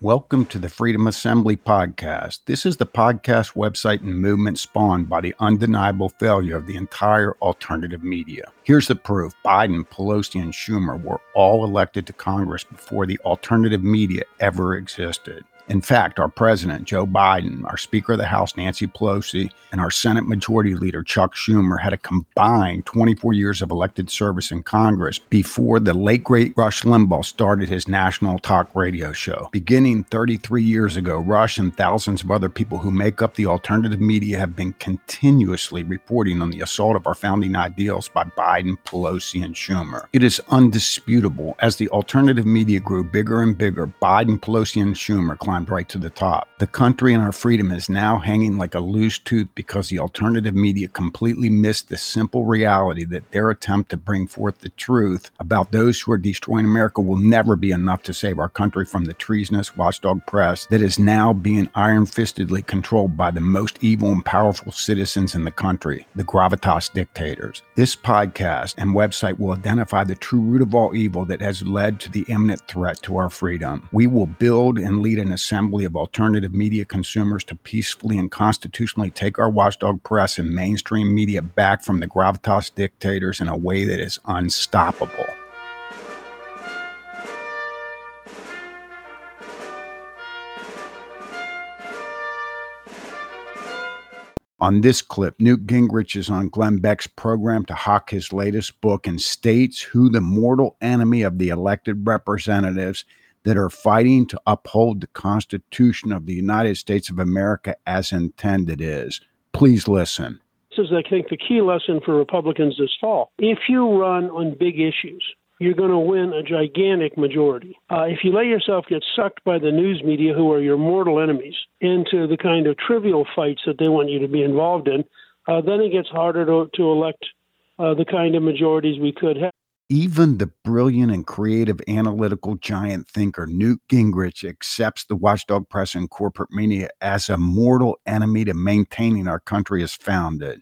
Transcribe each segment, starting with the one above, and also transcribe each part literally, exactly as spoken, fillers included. Welcome to the Freedom Assembly podcast. This is the podcast, website, and movement spawned by the undeniable failure of the entire alternative media. Here's the proof. Biden, Pelosi, and Schumer were all elected to Congress before the alternative media ever existed. In fact, our president, Joe Biden, our Speaker of the House, Nancy Pelosi, and our Senate Majority Leader, Chuck Schumer, had a combined twenty-four years of elected service in Congress before the late, great Rush Limbaugh started his national talk radio show. Beginning thirty-three years ago, Rush and thousands of other people who make up the alternative media have been continuously reporting on the assault of our founding ideals by Biden, Pelosi, and Schumer. It is undisputable. As the alternative media grew bigger and bigger, Biden, Pelosi, and Schumer climbed right to the top. The country and our freedom is now hanging like a loose tooth because the alternative media completely missed the simple reality that their attempt to bring forth the truth about those who are destroying America will never be enough to save our country from the treasonous watchdog press that is now being iron-fistedly controlled by the most evil and powerful citizens in the country, the gravitas dictators. This podcast and website will identify the true root of all evil that has led to the imminent threat to our freedom. We will build and lead an assembly of alternative media consumers to peacefully and constitutionally take our watchdog press and mainstream media back from the gravitas dictators in a way that is unstoppable. On this clip, Newt Gingrich is on Glenn Beck's program to hawk his latest book and states who the mortal enemy of the elected representatives that are fighting to uphold the Constitution of the United States of America as intended is. Please listen. This is, I think, the key lesson for Republicans this fall. If you run on big issues, you're going to win a gigantic majority. Uh, if you let yourself get sucked by the news media, who are your mortal enemies, into the kind of trivial fights that they want you to be involved in, uh, then it gets harder to, to elect uh, the kind of majorities we could have. Even the brilliant and creative analytical giant thinker Newt Gingrich accepts the watchdog press and corporate media as a mortal enemy to maintaining our country as founded.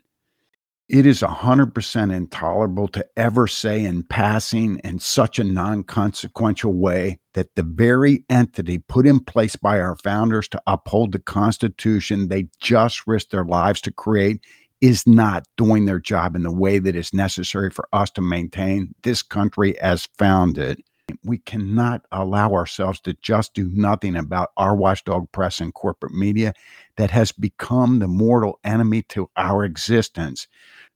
It is one hundred percent intolerable to ever say in passing in such a non-consequential way that the very entity put in place by our founders to uphold the Constitution they just risked their lives to create is not doing their job in the way that is necessary for us to maintain this country as founded. We cannot allow ourselves to just do nothing about our watchdog press and corporate media that has become the mortal enemy to our existence.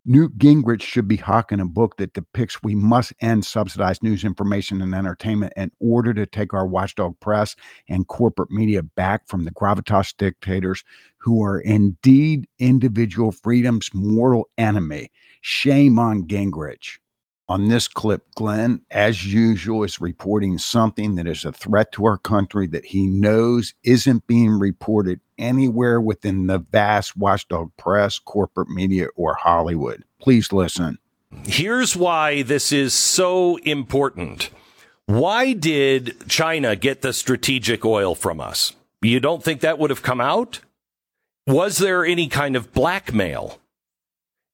Newt Gingrich should be hawking a book that depicts we must end subsidized news, information, and entertainment in order to take our watchdog press and corporate media back from the gravitas dictators who are indeed individual freedom's mortal enemy. Shame on Gingrich. On this clip, Glenn, as usual, is reporting something that is a threat to our country that he knows isn't being reported anywhere within the vast watchdog press, corporate media, or Hollywood. Please listen. Here's why this is so important. Why did China get the strategic oil from us? You don't think that would have come out? Was there any kind of blackmail?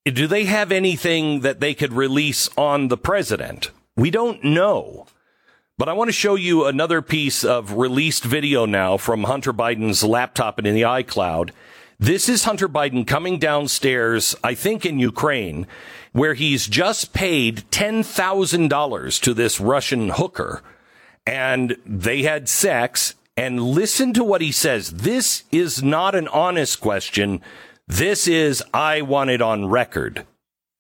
Do they have anything that they could release on the president? We don't know. But I want to show you another piece of released video now from Hunter Biden's laptop and in the iCloud. This is Hunter Biden coming downstairs, I think in Ukraine, where he's just paid ten thousand dollars to this Russian hooker. And they had sex. And listen to what he says. This is not an honest question. This is, I want it on record.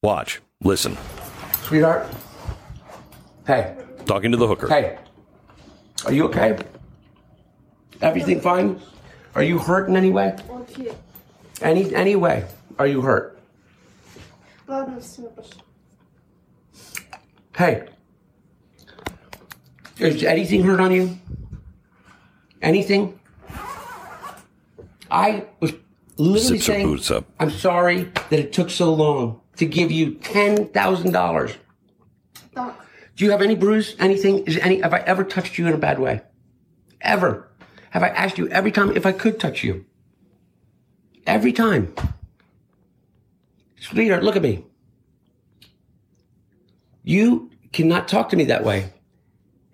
Watch. Listen. Sweetheart. Hey. Talking to the hooker. Hey. Are you okay? Everything fine? Are you hurt in any way? Any, any way? Are you hurt? Hey. Is anything hurt on you? Anything? I was... Literally Zips saying, boots up. I'm sorry that it took so long to give you ten thousand dollars. Do you have any bruise? Anything? Is any? Have I ever touched you in a bad way? Ever? Have I asked you every time if I could touch you? Every time. Sweetheart, look at me. You cannot talk to me that way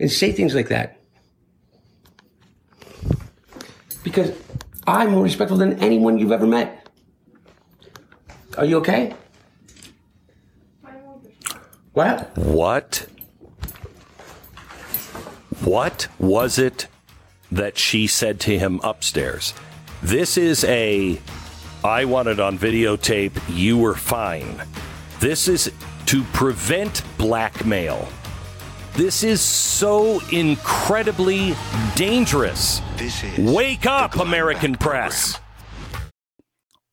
and say things like that. because I'm more respectful than anyone you've ever met. Are you okay? What? What? What was it that she said to him upstairs? This is a, I want it on videotape, you were fine. This is to prevent blackmail. This is so incredibly dangerous. This is Wake up, American press. Program.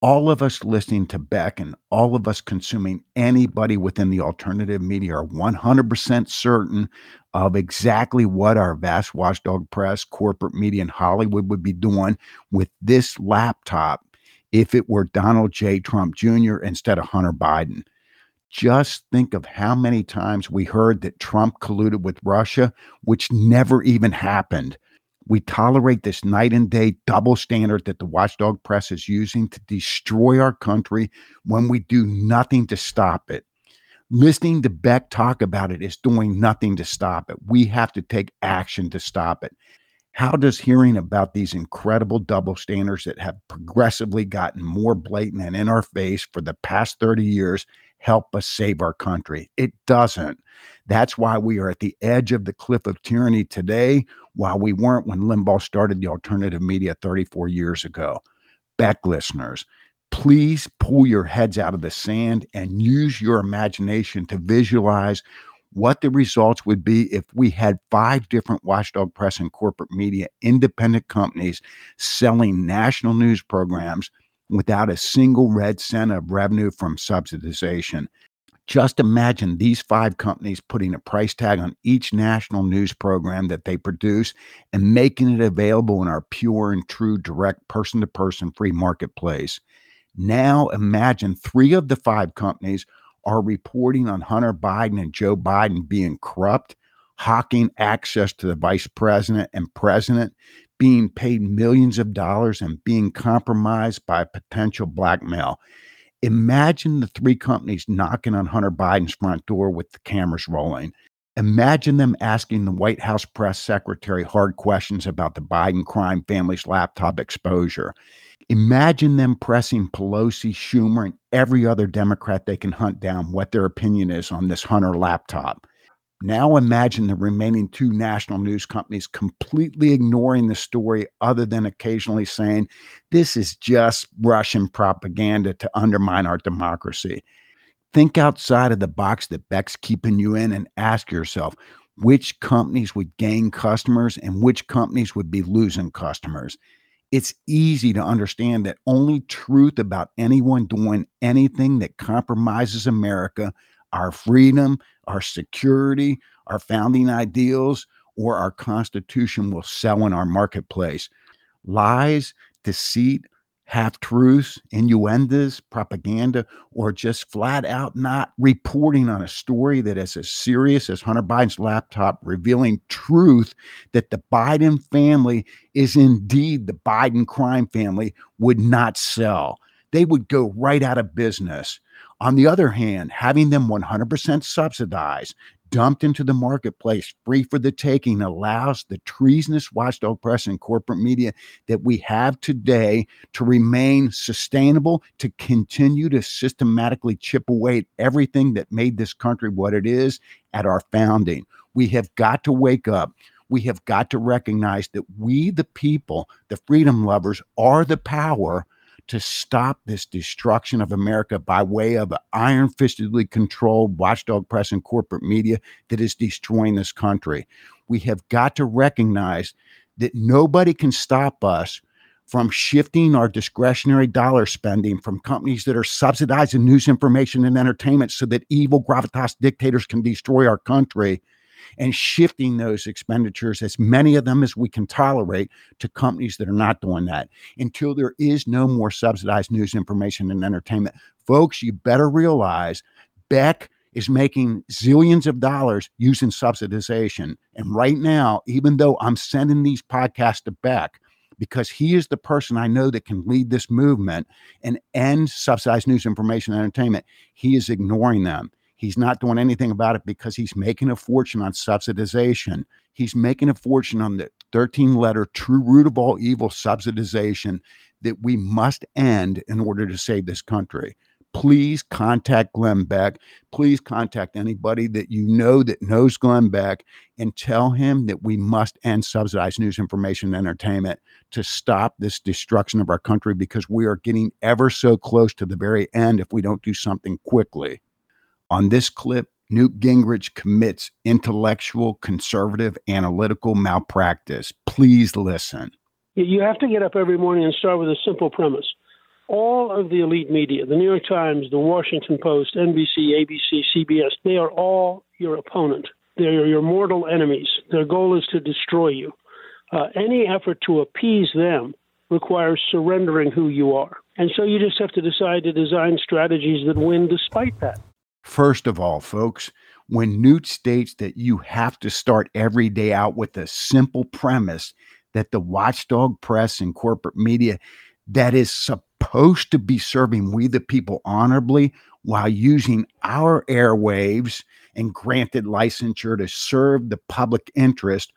All of us listening to Beck and all of us consuming anybody within the alternative media are one hundred percent certain of exactly what our vast watchdog press, corporate media, and Hollywood would be doing with this laptop if it were Donald J. Trump Junior instead of Hunter Biden. Just think of how many times we heard that Trump colluded with Russia, which never even happened. We tolerate this night and day double standard that the watchdog press is using to destroy our country when we do nothing to stop it. Listening to Beck talk about it is doing nothing to stop it. We have to take action to stop it. How does hearing about these incredible double standards that have progressively gotten more blatant and in our face for the past thirty years help us save our country? It doesn't. That's why we are at the edge of the cliff of tyranny today, while we weren't when Limbaugh started the alternative media thirty-four years ago. Beck listeners, please pull your heads out of the sand and use your imagination to visualize what the results would be if we had five different watchdog press and corporate media independent companies selling national news programs without a single red cent of revenue from subsidization. Just imagine these five companies putting a price tag on each national news program that they produce and making it available in our pure and true direct person-to-person free marketplace. Now imagine three of the five companies are reporting on Hunter Biden and Joe Biden being corrupt, hawking access to the vice president and president, being paid millions of dollars, and being compromised by potential blackmail. Imagine the three companies knocking on Hunter Biden's front door with the cameras rolling. Imagine them asking the White House press secretary hard questions about the Biden crime family's laptop exposure. Imagine them pressing Pelosi, Schumer, and every other Democrat they can hunt down what their opinion is on this Hunter laptop. Now imagine the remaining two national news companies completely ignoring the story other than occasionally saying, this is just Russian propaganda to undermine our democracy. Think outside of the box that Beck's keeping you in and ask yourself which companies would gain customers and which companies would be losing customers. It's easy to understand that only truth about anyone doing anything that compromises America, our freedom, our security, our founding ideals, or our Constitution will sell in our marketplace. Lies, deceit, half-truths, innuendos, propaganda, or just flat out not reporting on a story that is as serious as Hunter Biden's laptop, revealing truth that the Biden family is indeed the Biden crime family, would not sell. They would go right out of business. On the other hand, having them one hundred percent subsidized, dumped into the marketplace, free for the taking, allows the treasonous watchdog press and corporate media that we have today to remain sustainable, to continue to systematically chip away at everything that made this country what it is at our founding. We have got to wake up. We have got to recognize that we, the people, the freedom lovers, are the power to stop this destruction of America by way of an iron-fistedly controlled watchdog press and corporate media that is destroying this country. We have got to recognize that nobody can stop us from shifting our discretionary dollar spending from companies that are subsidizing news, information, and entertainment so that evil gravitas dictators can destroy our country, and shifting those expenditures, as many of them as we can tolerate, to companies that are not doing that. Until there is no more subsidized news, information, and entertainment, folks, you better realize Beck is making zillions of dollars using subsidization. And right now, even though I'm sending these podcasts to Beck, because he is the person I know that can lead this movement and end subsidized news, information, and entertainment, he is ignoring them. He's not doing anything about it because he's making a fortune on subsidization. He's making a fortune on the thirteen letter true root of all evil subsidization that we must end in order to save this country. Please contact Glenn Beck. Please contact anybody that you know that knows Glenn Beck and tell him that we must end subsidized news, information, and entertainment to stop this destruction of our country, because we are getting ever so close to the very end if we don't do something quickly. On this clip, Newt Gingrich commits intellectual, conservative, analytical malpractice. Please listen. You have to get up every morning and start with a simple premise. All of the elite media, the New York Times, the Washington Post, N B C, A B C, C B S, they are all your opponent. They are your mortal enemies. Their goal is to destroy you. Uh, any effort to appease them requires surrendering who you are. And so you just have to decide to design strategies that win despite that. First of all, folks, when Newt states that you have to start every day out with a simple premise that the watchdog press and corporate media that is supposed to be serving we the people honorably while using our airwaves and granted licensure to serve the public interest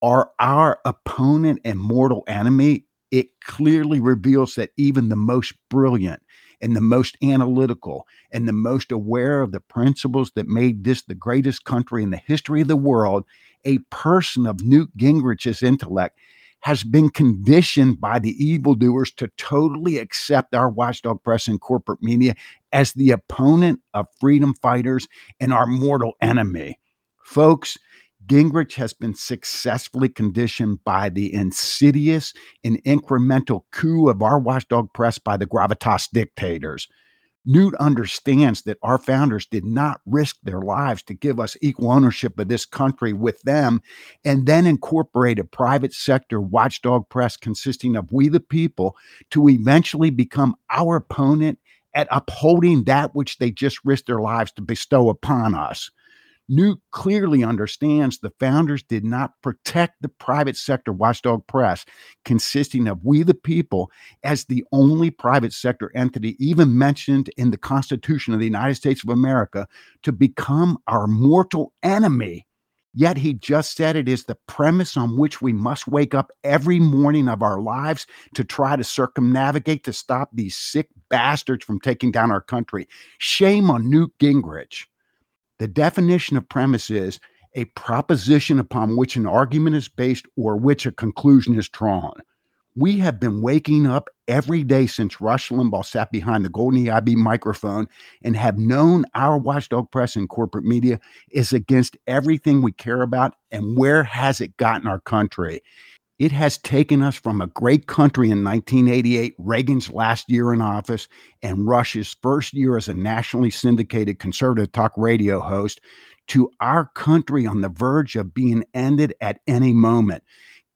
are our opponent and mortal enemy, it clearly reveals that even the most brilliant and the most analytical and the most aware of the principles that made this the greatest country in the history of the world, a person of Newt Gingrich's intellect, has been conditioned by the evildoers to totally accept our watchdog press and corporate media as the opponent of freedom fighters and our mortal enemy. Folks, Gingrich has been successfully conditioned by the insidious and incremental coup of our watchdog press by the gravitas dictators. Newt understands that our founders did not risk their lives to give us equal ownership of this country with them and then incorporate a private sector watchdog press consisting of we the people to eventually become our opponent at upholding that which they just risked their lives to bestow upon us. Newt clearly understands the founders did not protect the private sector watchdog press, consisting of we the people, as the only private sector entity even mentioned in the Constitution of the United States of America, to become our mortal enemy. Yet he just said it is the premise on which we must wake up every morning of our lives to try to circumnavigate, to stop these sick bastards from taking down our country. Shame on Newt Gingrich. The definition of premise is a proposition upon which an argument is based or which a conclusion is drawn. We have been waking up every day since Rush Limbaugh sat behind the golden E I B microphone and have known our watchdog press and corporate media is against everything we care about, and where has it gotten our country? It has taken us from a great country in nineteen eighty-eight, Reagan's last year in office, and Rush's first year as a nationally syndicated conservative talk radio host, to our country on the verge of being ended at any moment.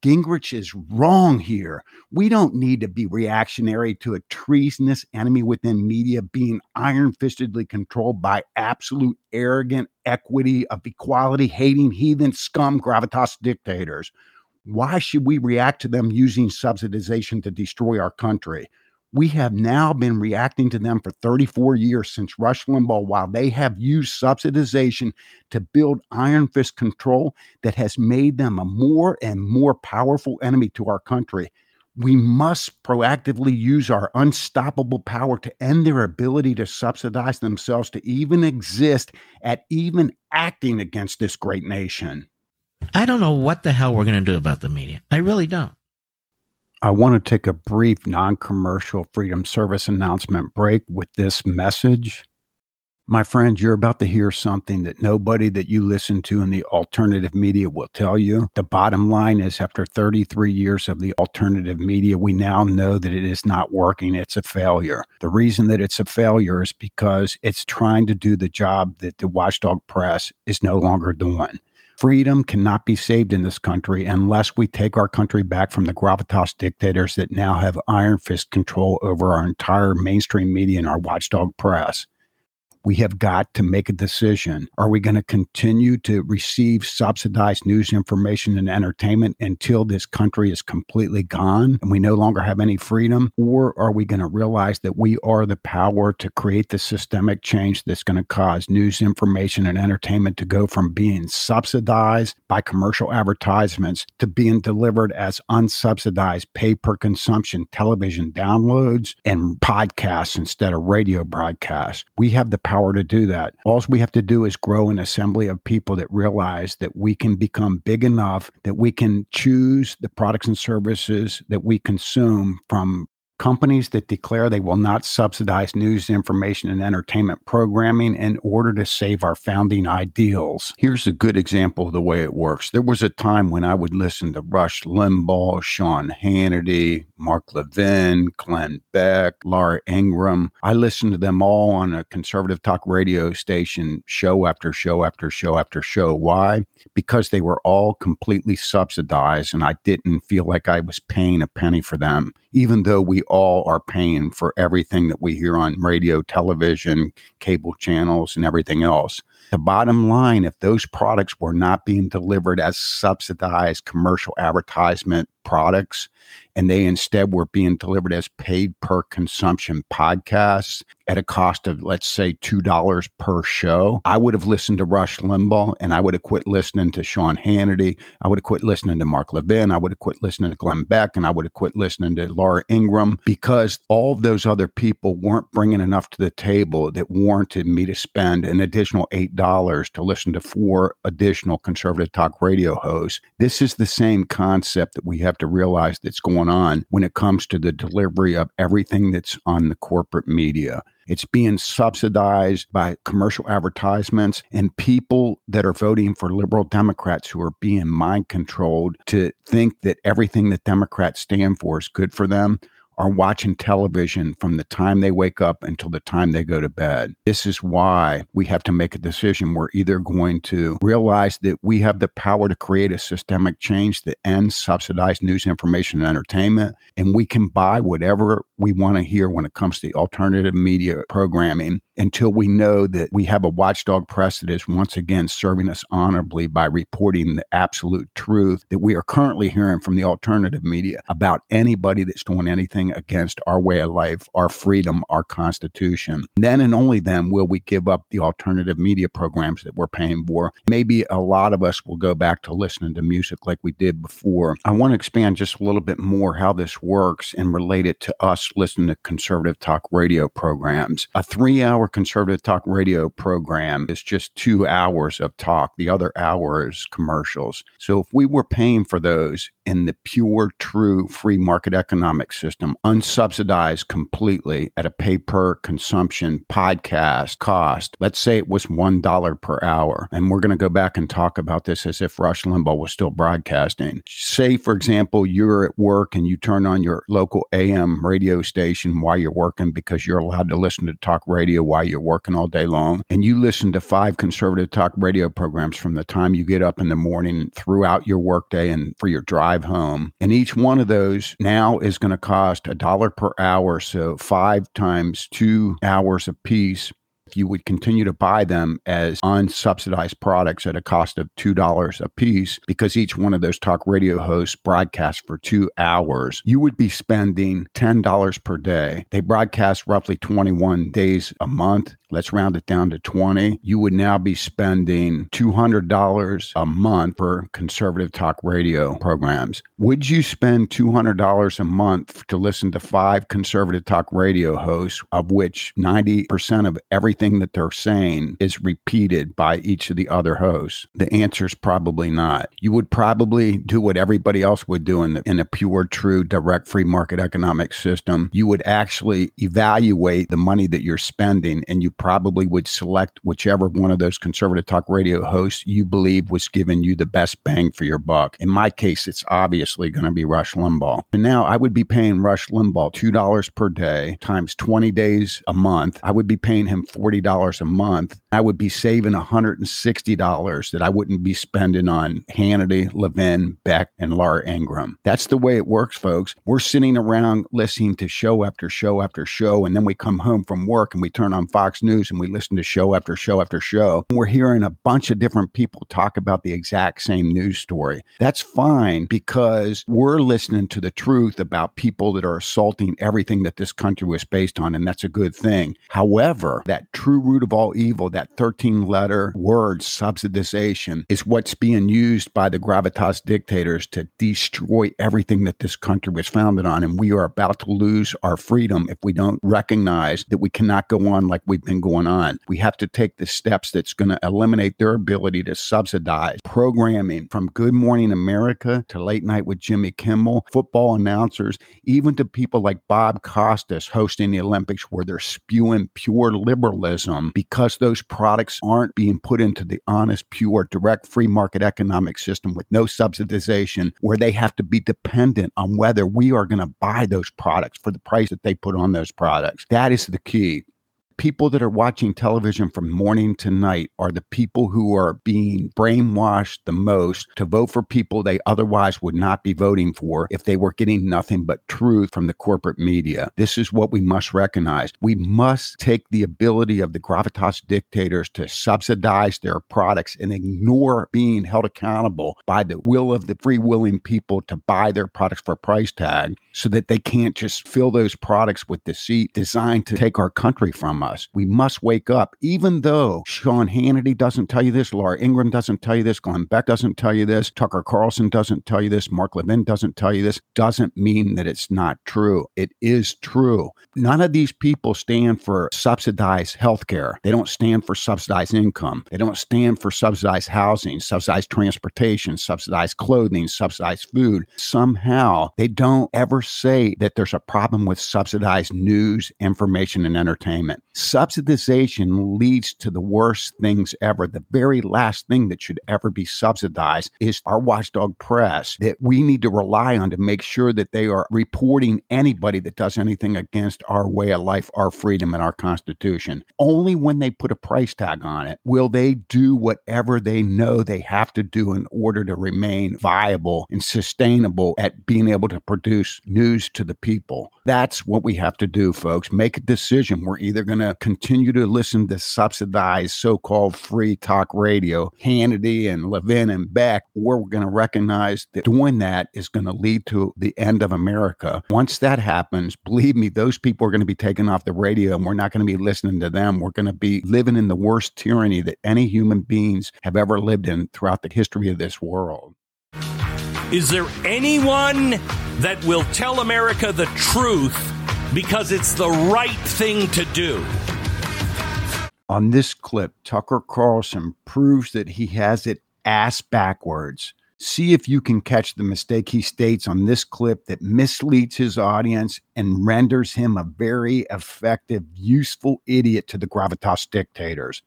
Gingrich is wrong here. We don't need to be reactionary to a treasonous enemy within media being iron-fistedly controlled by absolute, arrogant equity of equality-hating, heathen, scum, gravitas dictators. Why should we react to them using subsidization to destroy our country? We have now been reacting to them for thirty-four years since Rush Limbaugh, while they have used subsidization to build iron fist control that has made them a more and more powerful enemy to our country. We must proactively use our unstoppable power to end their ability to subsidize themselves to even exist at even acting against this great nation. I don't know what the hell we're going to do about the media. I really don't. I want to take a brief non-commercial Freedom Service announcement break with this message. My friends, you're about to hear something that nobody that you listen to in the alternative media will tell you. The bottom line is, after thirty-three years of the alternative media, we now know that it is not working. It's a failure. The reason that it's a failure is because it's trying to do the job that the watchdog press is no longer doing. Freedom cannot be saved in this country unless we take our country back from the gravitas dictators that now have iron fist control over our entire mainstream media and our watchdog press. We have got to make a decision. Are we going to continue to receive subsidized news, information, and entertainment until this country is completely gone and we no longer have any freedom? Or are we going to realize that we are the power to create the systemic change that's going to cause news, information, and entertainment to go from being subsidized by commercial advertisements to being delivered as unsubsidized pay-per-consumption television downloads and podcasts instead of radio broadcasts? We have the power to do that. All we have to do is grow an assembly of people that realize that we can become big enough that we can choose the products and services that we consume from companies that declare they will not subsidize news, information, and entertainment programming in order to save our founding ideals. Here's a good example of the way it works. There was a time when I would listen to Rush Limbaugh, Sean Hannity, Mark Levin, Glenn Beck, Laura Ingraham. I listened to them all on a conservative talk radio station, show after show after show after show. Why? Because they were all completely subsidized, and I didn't feel like I was paying a penny for them, even though we all are paying for everything that we hear on radio, television, cable channels, and everything else. The bottom line, if those products were not being delivered as subsidized commercial advertisement products, and they instead were being delivered as paid per consumption podcasts at a cost of, let's say, two dollars per show, I would have listened to Rush Limbaugh, and I would have quit listening to Sean Hannity. I would have quit listening to Mark Levin. I would have quit listening to Glenn Beck, and I would have quit listening to Laura Ingraham, because all of those other people weren't bringing enough to the table that warranted me to spend an additional eight dollars to listen to four additional conservative talk radio hosts. This is the same concept that we have to realize that's going on when it comes to the delivery of everything that's on the corporate media. It's being subsidized by commercial advertisements and people that are voting for liberal Democrats who are being mind controlled to think that everything that Democrats stand for is good for them are watching television from the time they wake up until the time they go to bed. This is why we have to make a decision. We're either going to realize that we have the power to create a systemic change that ends subsidized news, information, and entertainment, and we can buy whatever we want to hear when it comes to alternative media programming until we know that we have a watchdog press that is once again serving us honorably by reporting the absolute truth that we are currently hearing from the alternative media about anybody that's doing anything against our way of life, our freedom, our Constitution. Then and only then will we give up the alternative media programs that we're paying for. Maybe a lot of us will go back to listening to music like we did before. I want to expand just a little bit more how this works and relate it to us listening to conservative talk radio programs. A three-hour conservative talk radio program is just two hours of talk. The other hour is commercials. So if we were paying for those in the pure, true free market economic system, unsubsidized completely at a pay-per-consumption podcast cost, let's say it was one dollar per hour, and we're going to go back and talk about this as if Rush Limbaugh was still broadcasting. Say, for example, you're at work and you turn on your local A M radio station while you're working because you're allowed to listen to talk radio while you're working all day long, and you listen to five conservative talk radio programs from the time you get up in the morning throughout your workday and for your drive home. And each one of those now is going to cost a dollar per hour, so five times two hours a piece. If you would continue to buy them as unsubsidized products at a cost of two dollars a piece, because each one of those talk radio hosts broadcasts for two hours, you would be spending ten dollars per day. They broadcast roughly twenty-one days a month. Let's round it down to twenty. You would now be spending two hundred dollars a month for conservative talk radio programs. Would you spend two hundred dollars a month to listen to five conservative talk radio hosts, of which ninety percent of everything that they're saying is repeated by each of the other hosts? The answer is probably not. You would probably do what everybody else would do in, the, in a pure, true, direct free market economic system. You would actually evaluate the money that you're spending, and you probably would select whichever one of those conservative talk radio hosts you believe was giving you the best bang for your buck. In my case, it's obviously going to be Rush Limbaugh. And now I would be paying Rush Limbaugh two dollars per day times twenty days a month. I would be paying him forty dollars a month. I would be saving one hundred sixty dollars that I wouldn't be spending on Hannity, Levin, Beck, and Laura Ingraham. That's the way it works, folks. We're sitting around listening to show after show after show, and then we come home from work and we turn on Fox News news and we listen to show after show after show, and we're hearing a bunch of different people talk about the exact same news story. That's fine because we're listening to the truth about people that are assaulting everything that this country was based on, and that's a good thing. However, that true root of all evil, that thirteen-letter word subsidization, is what's being used by the gravitas dictators to destroy everything that this country was founded on, and we are about to lose our freedom if we don't recognize that we cannot go on like we've been going on. We have to take the steps that's going to eliminate their ability to subsidize programming from Good Morning America to Late Night with Jimmy Kimmel, football announcers, even to people like Bob Costas hosting the Olympics where they're spewing pure liberalism because those products aren't being put into the honest, pure, direct free market economic system with no subsidization where they have to be dependent on whether we are going to buy those products for the price that they put on those products. That is the key. People that are watching television from morning to night are the people who are being brainwashed the most to vote for people they otherwise would not be voting for if they were getting nothing but truth from the corporate media. This is what we must recognize. We must take the ability of the gravitas dictators to subsidize their products and ignore being held accountable by the will of the free-willing people to buy their products for a price tag so that they can't just fill those products with deceit designed to take our country from us. Us. We must wake up, even though Sean Hannity doesn't tell you this, Laura Ingraham doesn't tell you this, Glenn Beck doesn't tell you this, Tucker Carlson doesn't tell you this, Mark Levin doesn't tell you this, doesn't mean that it's not true. It is true. None of these people stand for subsidized health care. They don't stand for subsidized income. They don't stand for subsidized housing, subsidized transportation, subsidized clothing, subsidized food. Somehow, they don't ever say that there's a problem with subsidized news, information, and entertainment. Subsidization leads to the worst things ever. The very last thing that should ever be subsidized is our watchdog press that we need to rely on to make sure that they are reporting anybody that does anything against our way of life, our freedom, and our Constitution. Only when they put a price tag on it will they do whatever they know they have to do in order to remain viable and sustainable at being able to produce news to the people. That's what we have to do, folks. Make a decision. We're either going to continue to listen to subsidized so-called free talk radio, Hannity and Levin and Beck, or we're going to recognize that doing that is going to lead to the end of America. Once that happens, believe me, those people are going to be taken off the radio and we're not going to be listening to them. We're going to be living in the worst tyranny that any human beings have ever lived in throughout the history of this world. Is there anyone that will tell America the truth because it's the right thing to do? On this clip, Tucker Carlson proves that he has it ass backwards. See if you can catch the mistake he states on this clip that misleads his audience and renders him a very effective, useful idiot to the gravitas dictators.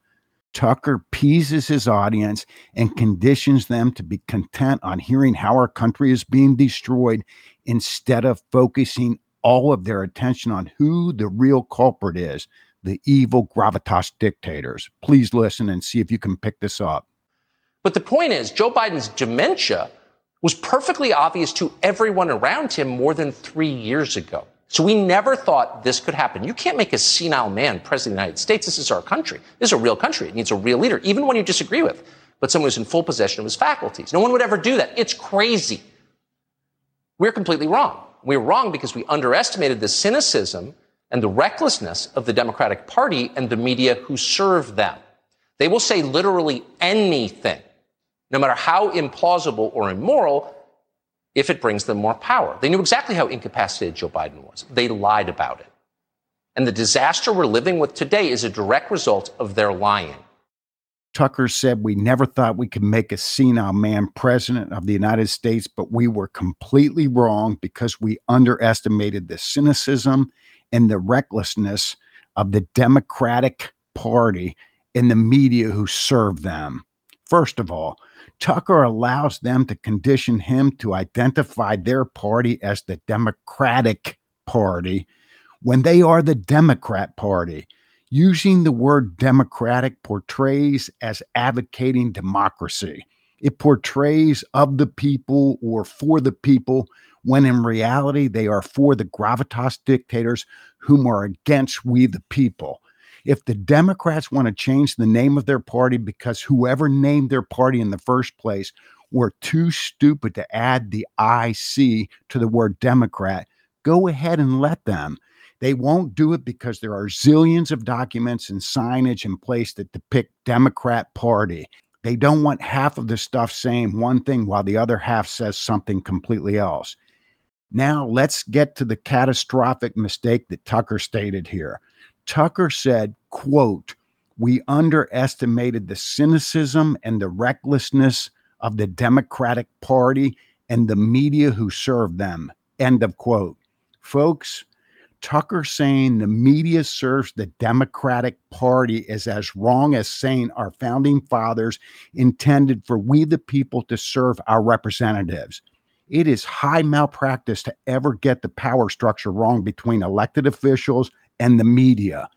Tucker appeases his audience and conditions them to be content on hearing how our country is being destroyed instead of focusing all of their attention on who the real culprit is, the evil gravitas dictators. Please listen and see if you can pick this up. But the point is, Joe Biden's dementia was perfectly obvious to everyone around him more than three years ago. So we never thought this could happen. You can't make a senile man president of the United States. This is our country. This is a real country. It needs a real leader, even one you disagree with, but someone who's in full possession of his faculties. No one would ever do that. It's crazy. We're completely wrong. We're wrong because we underestimated the cynicism and the recklessness of the Democratic Party and the media who serve them. They will say literally anything, no matter how implausible or immoral, if it brings them more power. They knew exactly how incapacitated Joe Biden was. They lied about it. And the disaster we're living with today is a direct result of their lying. Tucker said, we never thought we could make a senile man president of the United States, but we were completely wrong because we underestimated the cynicism and the recklessness of the Democratic Party and the media who serve them. First of all, Tucker allows them to condition him to identify their party as the Democratic Party when they are the Democrat Party. Using the word democratic portrays as advocating democracy. It portrays of the people or for the people, when in reality they are for the gravitas dictators whom are against we the people. If the Democrats want to change the name of their party because whoever named their party in the first place were too stupid to add the I C to the word Democrat, go ahead and let them. They won't do it because there are zillions of documents and signage in place that depict Democrat Party. They don't want half of the stuff saying one thing while the other half says something completely else. Now let's get to the catastrophic mistake that Tucker stated here. Tucker said, quote, "We underestimated the cynicism and the recklessness of the Democratic Party and the media who served them," end of quote. Folks, Tucker saying the media serves the Democratic Party is as wrong as saying our founding fathers intended for we the people to serve our representatives. It is high malpractice to ever get the power structure wrong between elected officials and the media.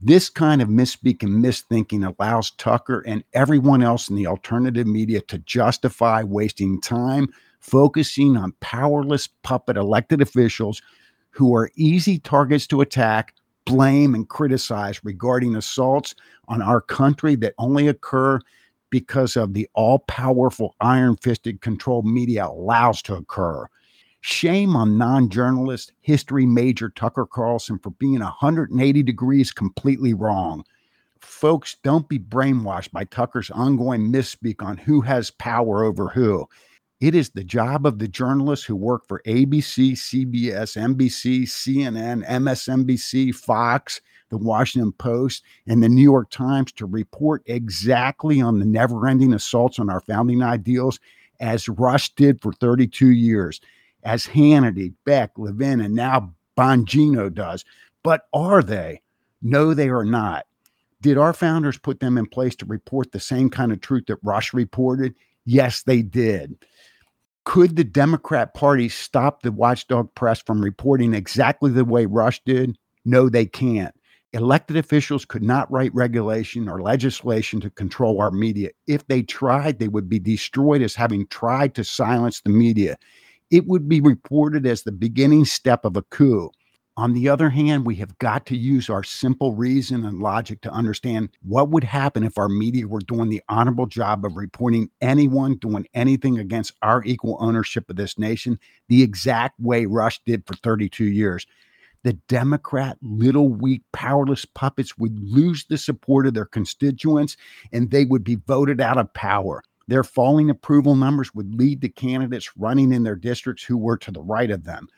This kind of misspeak and misthinking allows Tucker and everyone else in the alternative media to justify wasting time focusing on powerless puppet elected officials who are easy targets to attack, blame, and criticize regarding assaults on our country that only occur because of the all-powerful, iron-fisted control media allows to occur. Shame on non-journalist, history major Tucker Carlson for being one hundred eighty degrees completely wrong. Folks, don't be brainwashed by Tucker's ongoing misspeak on who has power over who. It is the job of the journalists who work for A B C, C B S, N B C, C N N, M S N B C, Fox, The Washington Post, and The New York Times to report exactly on the never-ending assaults on our founding ideals as Rush did for thirty-two years, as Hannity, Beck, Levin, and now Bongino does. But are they? No, they are not. Did our founders put them in place to report the same kind of truth that Rush reported? Yes, they did. Could the Democrat Party stop the watchdog press from reporting exactly the way Rush did? No, they can't. Elected officials could not write regulation or legislation to control our media. If they tried, they would be destroyed as having tried to silence the media. It would be reported as the beginning step of a coup. On the other hand, we have got to use our simple reason and logic to understand what would happen if our media were doing the honorable job of reporting anyone doing anything against our equal ownership of this nation, the exact way Rush did for thirty-two years. The Democrat, little, weak, powerless puppets would lose the support of their constituents and they would be voted out of power. Their falling approval numbers would lead to candidates running in their districts who were to the right of them.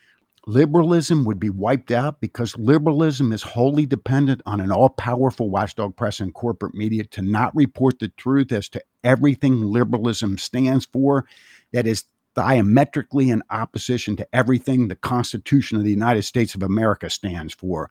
Liberalism would be wiped out because liberalism is wholly dependent on an all-powerful watchdog press and corporate media to not report the truth as to everything liberalism stands for that is diametrically in opposition to everything the Constitution of the United States of America stands for.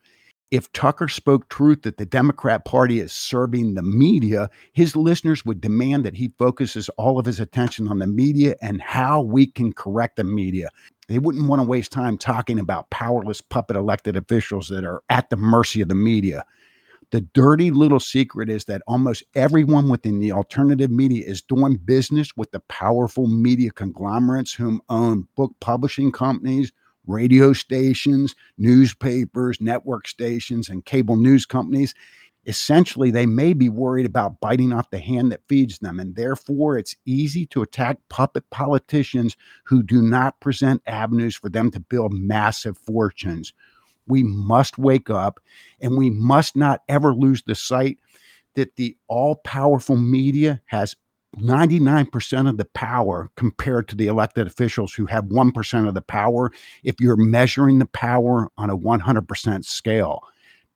If Tucker spoke truth that the Democrat Party is serving the media, his listeners would demand that he focuses all of his attention on the media and how we can correct the media. They wouldn't want to waste time talking about powerless puppet elected officials that are at the mercy of the media. The dirty little secret is that almost everyone within the alternative media is doing business with the powerful media conglomerates whom own book publishing companies, radio stations, newspapers, network stations, and cable news companies. Essentially, they may be worried about biting off the hand that feeds them, and therefore it's easy to attack puppet politicians who do not present avenues for them to build massive fortunes. We must wake up, and we must not ever lose the sight that the all-powerful media has ninety-nine percent of the power compared to the elected officials who have one percent of the power if you're measuring the power on a one hundred percent scale.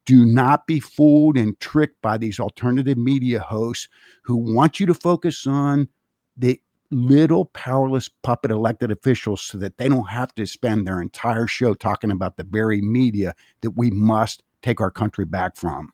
Do not be fooled and tricked by these alternative media hosts who want you to focus on the little powerless puppet elected officials so that they don't have to spend their entire show talking about the very media that we must take our country back from.